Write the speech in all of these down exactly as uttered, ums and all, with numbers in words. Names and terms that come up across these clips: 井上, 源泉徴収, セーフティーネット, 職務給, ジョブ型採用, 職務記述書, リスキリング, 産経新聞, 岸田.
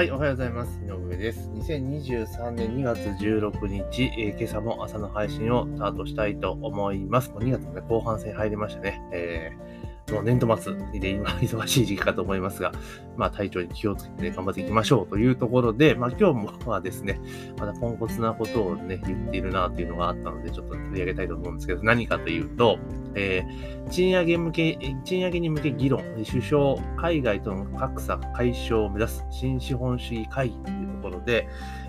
はい、おはようございます。井上です。にせんにじゅうさんねんにがつじゅうろくにち、えー、今朝も朝の配信をスタートしたいと思います。もうにがつも、ね、後半戦入りましたね。えー、もう年度末で今忙しい時期かと思いますが、まあ体調に気をつけて頑張っていきましょうというところで、まあ今日もはですね、まだポンコツなことをね、言っているなというのがあったので、ちょっと取り上げたいと思うんですけど、何かというと、えー、賃上げ向け、賃上げに向け議論、首相、海外との格差解消を目指す新資本主義会議というところで、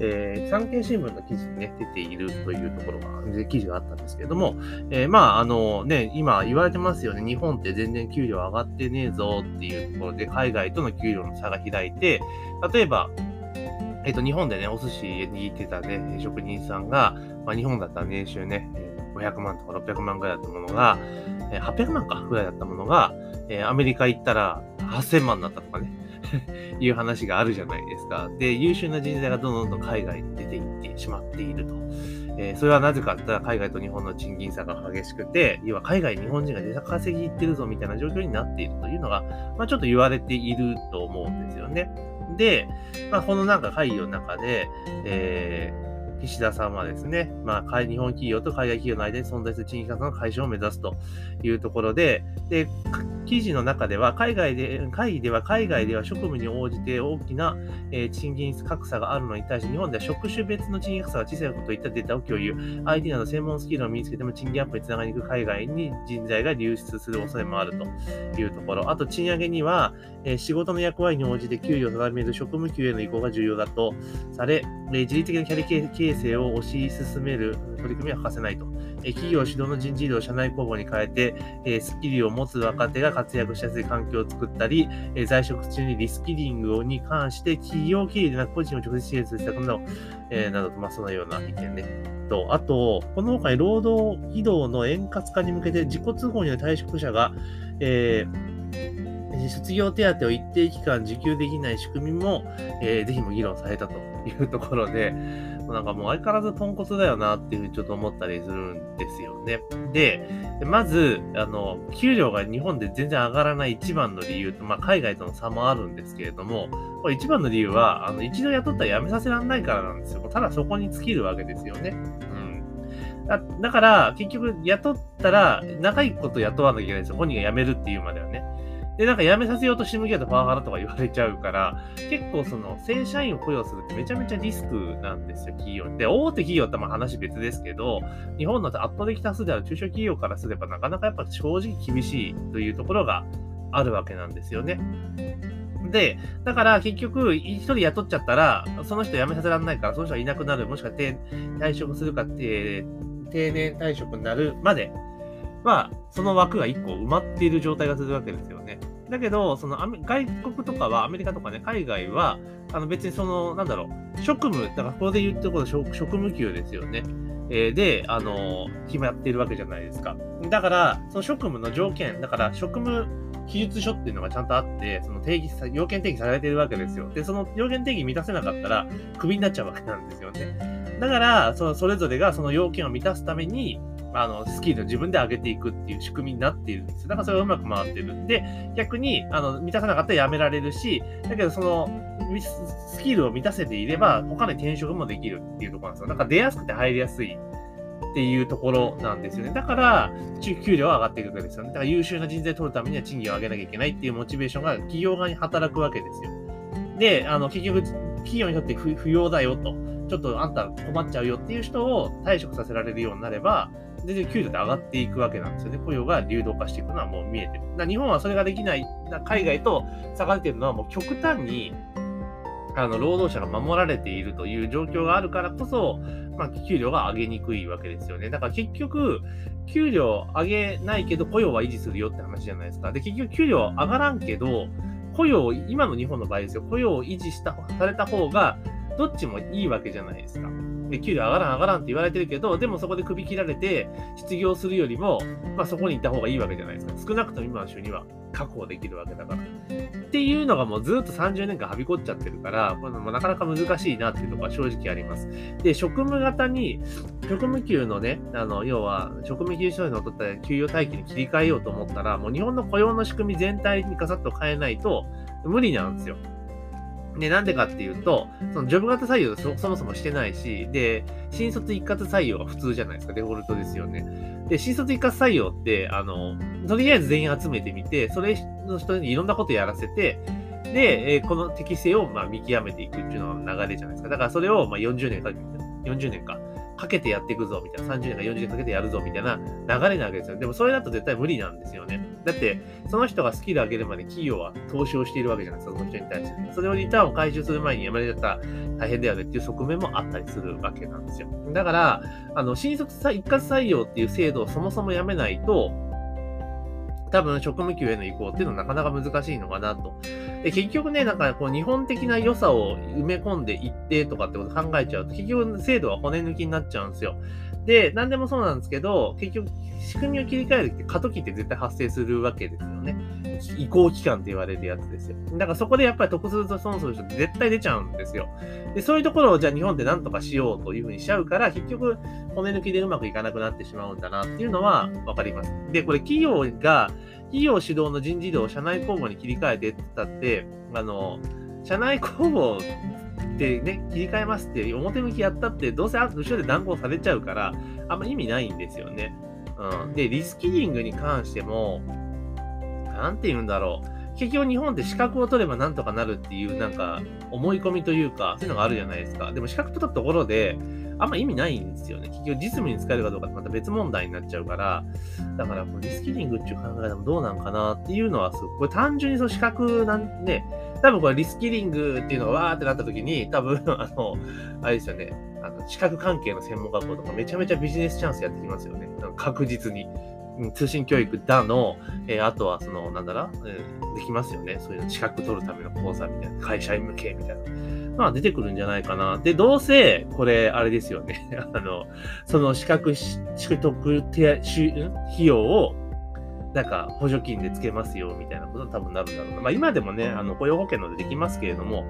えー、産経新聞の記事に、ね、出ているというところが、記事があったんですけれども、えー、まあ、あのね、今言われてますよね、日本って全然給料上がってねえぞっていうところで、海外との給料の差が開いて、例えば、えっと、日本でね、お寿司握ってたね、職人さんが、まあ、日本だったら年収ね、ごひゃくまんとかろっぴゃくまんぐらいだったものが、はっぴゃくまんかぐらいだったものが、アメリカ行ったらはっせんまんになったとかねいう話があるじゃないですか。で、優秀な人材がどんどんどん海外に出ていってしまっていると。えー、それはなぜかって言ったら海外と日本の賃金差が激しくて、要は海外に日本人が出稼ぎ行ってるぞみたいな状況になっているというのが、まあ、ちょっと言われていると思うんですよね。で、まあ、このなんか会議の中で、えー岸田さんはですね、まあ、日本企業と海外企業の間に存在する賃金格差の解消を目指すというところで、で記事の中では海外で、会議では海外では職務に応じて大きな、えー、賃金格差があるのに対し、日本では職種別の賃金格差が小さいことといったデータを共有、アイティー など専門スキルを身につけても賃金アップにつながりにくい海外に人材が流出する恐れもあるというところ、あと賃上げには、えー、仕事の役割に応じて給与を定める職務給への移行が重要だとされ、えー、自律的なキャリア経営形成を推し進める取り組みは欠かせないと。企業主導の人事異動を社内公募に変えて、スキルを持つ若手が活躍しやすい環境を作ったり、在職中にリスキリングに関して企業経営でなく個人を直接支援する施策など、えー、などと、まあ、そのような意見ね。あと、この他に労働移動の円滑化に向けて自己通報による退職者が、えー失業手当を一定期間受給できない仕組みも、えー、ぜひも議論されたというところで、なんかもう相変わらずポンコツだよなっていうふうにちょっと思ったりするんですよね。で、まず、あの、給料が日本で全然上がらない一番の理由と、まあ海外との差もあるんですけれども、これ一番の理由は、あの、一度雇ったら辞めさせられないからなんですよ。ただそこに尽きるわけですよね。だ, だから、結局雇ったら、長いこと雇わなきゃいけないんですよ。本人が辞めるっていうまではね。で、なんか辞めさせようとして向き合うとパワハラとか言われちゃうから、結構その正社員を雇用するってめちゃめちゃリスクなんですよ、企業に。で、大手企業ってまあ話別ですけど、日本の圧倒的多数である中小企業からすればなかなかやっぱ正直厳しいというところがあるわけなんですよね。で、だから結局一人雇っちゃったら、その人辞めさせられないから、その人がいなくなる、もしくは定退職するかって、定年退職になるまで、まあ、その枠が一個埋まっている状態がするわけですよね。だけど、その外国とかは、アメリカとかね、海外は、あの別にその、なんだろう、職務、だからここで言ってることは職務給ですよね。えー、で、あの、決まっているわけじゃないですか。だから、その職務の条件、だから職務記述書っていうのがちゃんとあって、その定義、要件定義されているわけですよ。で、その要件定義満たせなかったら、クビになっちゃうわけなんですよね。だから、そのそれぞれがその要件を満たすために、あのスキルを自分で上げていくっていう仕組みになっているんですよ。だからそれがうまく回っているんで、逆にあの満たさなかったらやめられるし、だけどそのスキルを満たせていれば他に転職もできるっていうところなんですよ。だから出やすくて入りやすいっていうところなんですよね。だから給料は上がっていくわけですよね。だから優秀な人材を取るためには賃金を上げなきゃいけないっていうモチベーションが企業側に働くわけですよ。で、あの結局企業にとって不要だよと、ちょっとあんた困っちゃうよっていう人を退職させられるようになれば、全然給料って上がっていくわけなんですよね。雇用が流動化していくのはもう見えてる。だから日本はそれができない、海外と差が出ているのはもう極端にあの労働者が守られているという状況があるからこそ、まあ、給料が上げにくいわけですよね。だから結局、給料上げないけど雇用は維持するよって話じゃないですか。で、結局給料上がらんけど、雇用を、今の日本の場合ですよ、雇用を維持した、された方が、どっちもいいわけじゃないですか。で、給料上がらん上がらんって言われてるけど、でもそこで首切られて失業するよりも、まあそこにいた方がいいわけじゃないですか。少なくとも今の収入は確保できるわけだから。っていうのがもうずっとさんじゅうねんかんはびこっちゃってるから、これもなかなか難しいなっていうところは正直あります。で、職務型に、職務給のね、あの、要は職務給所に取った給与体系に切り替えようと思ったら、もう日本の雇用の仕組み全体にガサッと変えないと無理なんですよ。で、なんでかっていうと、そのジョブ型採用 そ, そもそもしてないし、で、新卒一括採用が普通じゃないですか、デフォルトですよね。で、新卒一括採用って、あの、とりあえず全員集めてみて、それの人にいろんなことやらせて、で、えー、この適性をまあ見極めていくっていうのが流れじゃないですか。だからそれをまあよんじゅうねんか、よんじゅうねんか、かけてやっていくぞ、みたいな。さんじゅうねんかよんじゅうねんかけてやるぞ、みたいな流れなわけですよ。でもそれだと絶対無理なんですよね。だって、その人がスキル上げるまで企業は投資をしているわけじゃないですか、その人に対して。それをリターンを回収する前にやめられたら大変だよねっていう側面もあったりするわけなんですよ。だから、あの、新卒一括採用っていう制度をそもそもやめないと、多分職務給への移行っていうのはなかなか難しいのかなと。で、結局ね、なんかこう日本的な良さを埋め込んでいってとかってこと考えちゃうと、結局制度は骨抜きになっちゃうんですよ。で、何でもそうなんですけど、結局仕組みを切り替えるって過渡期って絶対発生するわけですよね。移行期間って言われるやつですよ。だからそこでやっぱり得すると損する人って絶対出ちゃうんですよ。で、そういうところをじゃあ日本で何とかしようというふうにしちゃうから、結局骨抜きでうまくいかなくなってしまうんだなっていうのはわかります。で、これ企業が、企業主導の人事異動を社内公募に切り替えてってたって、あの、社内公募ってね、切り替えますって表向きやったって、どうせ後ろで断行されちゃうから、あんま意味ないんですよね。うん。で、リスキリングに関しても、なんて言うんだろう。結局日本って資格を取ればなんとかなるっていうなんか思い込みというか、そういうのがあるじゃないですか。でも資格取ったところであんま意味ないんですよね。結局実務に使えるかどうかってまた別問題になっちゃうから、だからこうリスキリングっていう考え方もどうなんかなっていうのはすごく、これ単純にその資格なんで、多分これリスキリングっていうのがわーってなった時に、多分あの、あれですよね、あの資格関係の専門学校とかめちゃめちゃビジネスチャンスやってきますよね。確実に。通信教育だの、えー、あとはその、なんだら、えー、できますよね。そういう資格取るための講座みたいな、会社員向けみたいな。まあ出てくるんじゃないかな。で、どうせ、これ、あれですよね。あの、その資格取得手ん費用を、なんか補助金でつけますよ、みたいなこと多分なるんだろうな。まあ今でもね、あの、雇用保険のでできますけれども、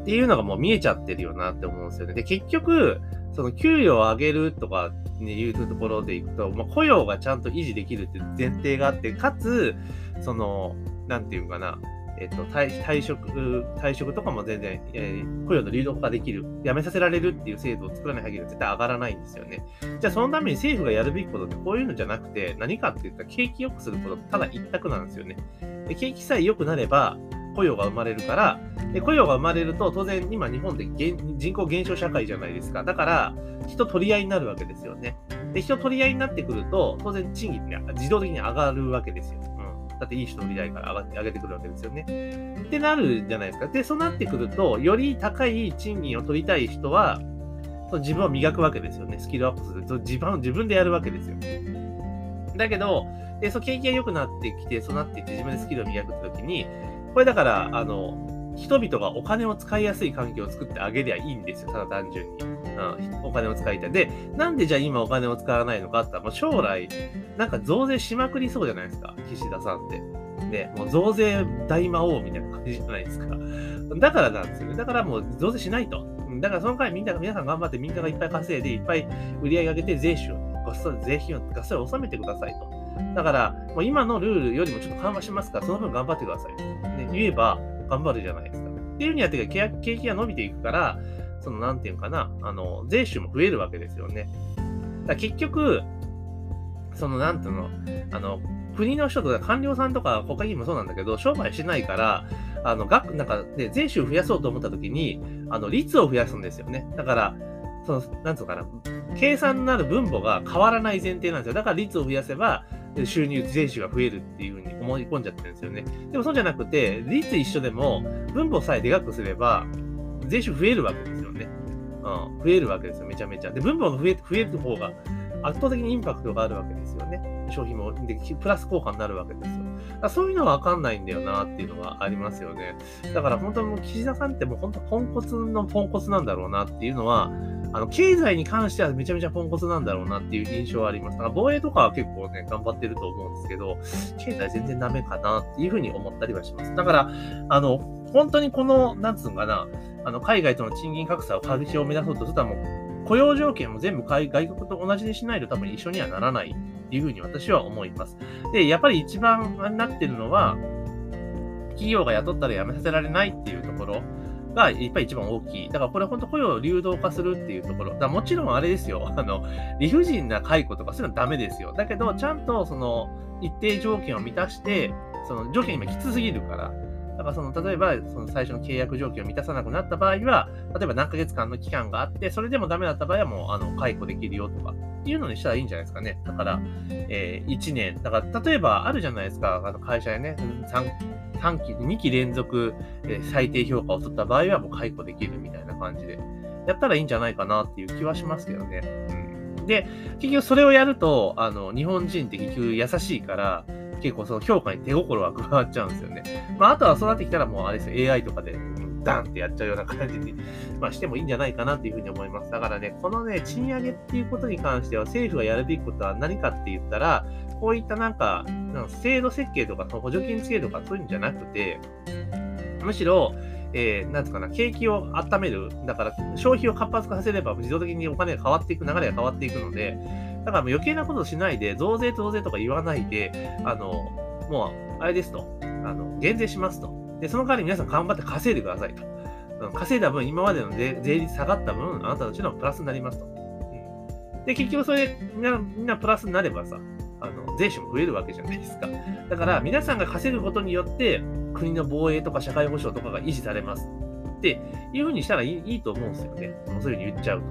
っていうのがもう見えちゃってるよなって思うんですよね。で、結局、その給与を上げるとかねいうところでいくと、まあ、雇用がちゃんと維持できるっていう前提があって、かつそのなんていうかな、えっと退退職退職とかも全然、えー、雇用の流動化できる、辞めさせられるっていう制度を作らない限りは絶対上がらないんですよね。じゃあそのために政府がやるべきことってこういうのじゃなくて、何かって言ったら景気良くすることただ一択なんですよね。で、景気さえ良くなれば雇用が生まれるから、で、雇用が生まれると当然今日本って人口減少社会じゃないですか。だから人取り合いになるわけですよね。で、人取り合いになってくると当然賃金って自動的に上がるわけですよ、うん、だっていい人の利害から上がって上げてくるわけですよねってなるじゃないですか。で、そうなってくるとより高い賃金を取りたい人は自分を磨くわけですよね。スキルアップする、自分自分でやるわけですよ。だけどで、そう経験が良くなってきて、そうなっていって自分でスキルを磨くときに、これだから、あの、人々がお金を使いやすい環境を作ってあげりゃいいんですよ。ただ単純に。うん、お金を使いたい。で、なんでじゃあ今お金を使わないのかって言ったら、もう将来、なんか増税しまくりそうじゃないですか。岸田さんって。ね、もう増税大魔王みたいな感じじゃないですか。だからなんですよね。だからもう増税しないと。だからその間みんなが、皆さん頑張ってみんながいっぱい稼いで、いっぱい売り上げ上げて税収を、ガッ税金をガッサリ納めてくださいと。だから、もう今のルールよりもちょっと緩和しますから、その分頑張ってください。ね、言えば、頑張るじゃないですか。っていうふうにやっていけば、景気が伸びていくから、その、なんていうかな、あの、税収も増えるわけですよね。だから結局、その、なんていうの、あの、国の人とか官僚さんとか国会議員もそうなんだけど、商売しないから、あの、額、なんか、ね、税収増やそうと思ったときに、あの、率を増やすんですよね。だから、その、なんていうかな、計算になる分母が変わらない前提なんですよ。だから率を増やせば、収入、税収が増えるっていう風に思い込んじゃってるんですよね。でもそうじゃなくて、率一緒でも分母さえでかくすれば税収増えるわけですよね。うん、増えるわけですよ、めちゃめちゃ。で、分母が増え、増える方が圧倒的にインパクトがあるわけですよね。商品もでプラス効果になるわけですよ。だそういうのは分かんないんだよなっていうのがありますよね。だから本当にもう岸田さんってもう本当ポンコツのポンコツなんだろうなっていうのは、あの、経済に関してはめちゃめちゃポンコツなんだろうなっていう印象はあります。だから防衛とかは結構ね、頑張ってると思うんですけど、経済全然ダメかなっていうふうに思ったりはします。だから、あの、本当にこの、なんつうんかな、あの、海外との賃金格差を解消を目指そうとすると、もう、雇用条件も全部外国と同じにしないと多分一緒にはならないっていうふうに私は思います。で、やっぱり一番になってるのは、企業が雇ったら辞めさせられないっていうところがやっぱり一番大きい。だからこれ本当雇用を流動化するっていうところ。だもちろんあれですよ、あの理不尽な解雇とかそういうのはダメですよ。だけどちゃんとその一定条件を満たして、その条件今きつすぎるから、だからその例えばその最初の契約条件を満たさなくなった場合は、例えば何ヶ月間の期間があって、それでもダメだった場合はもうあの解雇できるよとかっていうのにしたらいいんじゃないですかね。だから、えー、いちねんだから例えばあるじゃないですか、あの会社でねさん、さんきにき連続最低評価を取った場合はもう解雇できるみたいな感じでやったらいいんじゃないかなっていう気はしますけどね、うん、で結局それをやるとあの日本人って結局優しいから結構その評価に手心が加わっちゃうんですよね。まああとはそうなってきたらもうあれですよ、 エーアイ とかでダンってやっちゃうような感じに、まあ、してもいいんじゃないかなっていうふうに思います。だからね、このね賃上げっていうことに関しては政府がやるべきことは何かって言ったら、こういったなんか制度設計とか補助金制度とかそういうんじゃなくて、むしろえー、なんていうかな、景気を温める、だから消費を活発化させれば自動的にお金が変わっていく、流れが変わっていくので、だから余計なことをしないで、増税増税とか言わないで、あのもうあれですと、あの減税しますと、でその代わり皆さん頑張って稼いでくださいと、稼いだ分今までの 税, 税率下がった分あなたたちのプラスになりますと、うん、で結局それでみんな、みんなプラスになればさ、あの税収も増えるわけじゃないですか。だから皆さんが稼ぐことによって国の防衛とか社会保障とかが維持されますっていうふうにしたらい い, い, いと思うんですよね。そういうふうに言っちゃうと、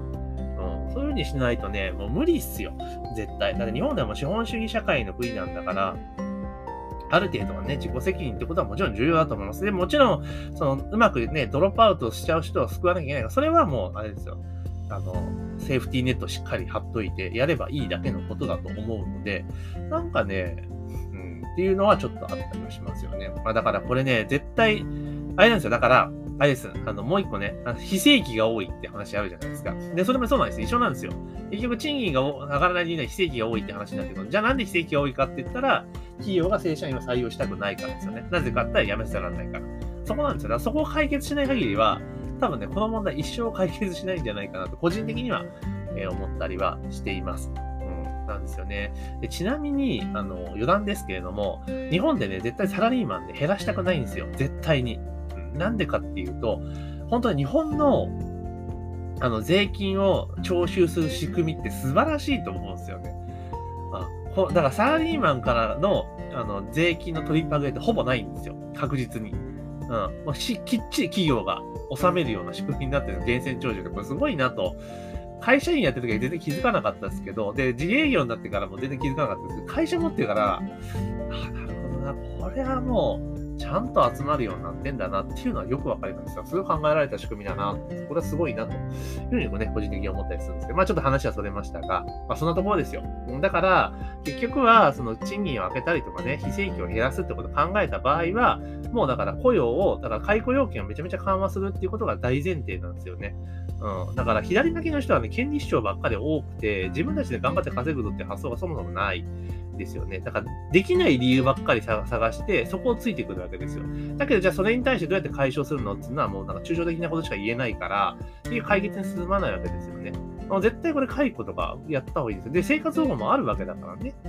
うん、そういうふうにしないとねもう無理っすよ絶対。だって日本ではもう資本主義社会の国なんだから、ある程度はね自己責任ってことはもちろん重要だと思います。でもちろんそのうまくねドロップアウトしちゃう人は救わなきゃいけないから、それはもうあれですよ、あのセーフティーネットしっかり貼っといてやればいいだけのことだと思うので、なんかね、うん、っていうのはちょっとあったりもしますよね。まあだからこれね絶対あれなんですよ。だからあれです、あのもう一個ね、非正規が多いって話あるじゃないですか。でそれもそうなんです、一緒なんですよ。結局賃金が上がらないでいいのは非正規が多いって話になってくる。じゃあなんで非正規が多いかって言ったら、企業が正社員を採用したくないからですよね。なぜかって言ったら辞めさせられないから、そこなんですよ。だからそこを解決しない限りは多分ね、この問題一生解決しないんじゃないかなと、個人的には、えー、思ったりはしています。うん、なんですよね。でちなみに、あの、余談ですけれども、日本でね、絶対サラリーマンで減らしたくないんですよ。絶対に。うん、なんでかっていうと、本当に日本の、あの、税金を徴収する仕組みって素晴らしいと思うんですよね。あ、こだからサラリーマンからの、あの、税金の取り上げってほぼないんですよ。確実に。うん、もうしきっちり企業が収めるような仕組みになってる源泉徴収がこれすごいなと、会社員やってる時は全然気づかなかったですけど、で自営業になってからも全然気づかなかったですけど、会社持ってるから、あ、なるほどな、これはもうちゃんと集まるようになってんだなっていうのはよくわかりました。すごい考えられた仕組みだな、これはすごいなというふうにもね個人的に思ったりするんですけど、まあちょっと話はそれましたが、まあ、そんなところですよ。だから結局はその賃金を上げたりとかね、非正規を減らすってことを考えた場合は、もうだから雇用を、だから解雇要件をめちゃめちゃ緩和するっていうことが大前提なんですよね。うん、だから左向きの人はね権利主張ばっかり多くて、自分たちで頑張って稼ぐぞって発想がそもそもないですよね。だからできない理由ばっかり探してそこをついてくるわけですよ。だけどじゃあそれに対してどうやって解消するのっていうのはもうなんか抽象的なことしか言えないからっていう解決に進まないわけですよね。もう絶対これ解雇とかやった方がいいですよ。で生活保護もあるわけだからね。う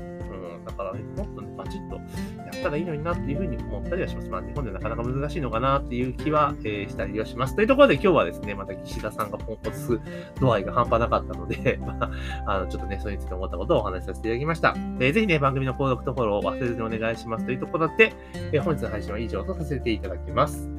ん、だから、ね、もっとねバチッとやったらいいのになっていうふうに思ったりはします。まあ日本でなかなか難しいのかなっていう気は、えー、したりはします。というところで今日はですね、また岸田さんがポンコツ度合いが半端なかったので、まあ、あのちょっとねそれについて思ったことをお話しさせていただきました。えー、ぜひね番組の購読とフォローを忘れずにお願いしますというところで、えー、本日の配信は以上とさせていただきます。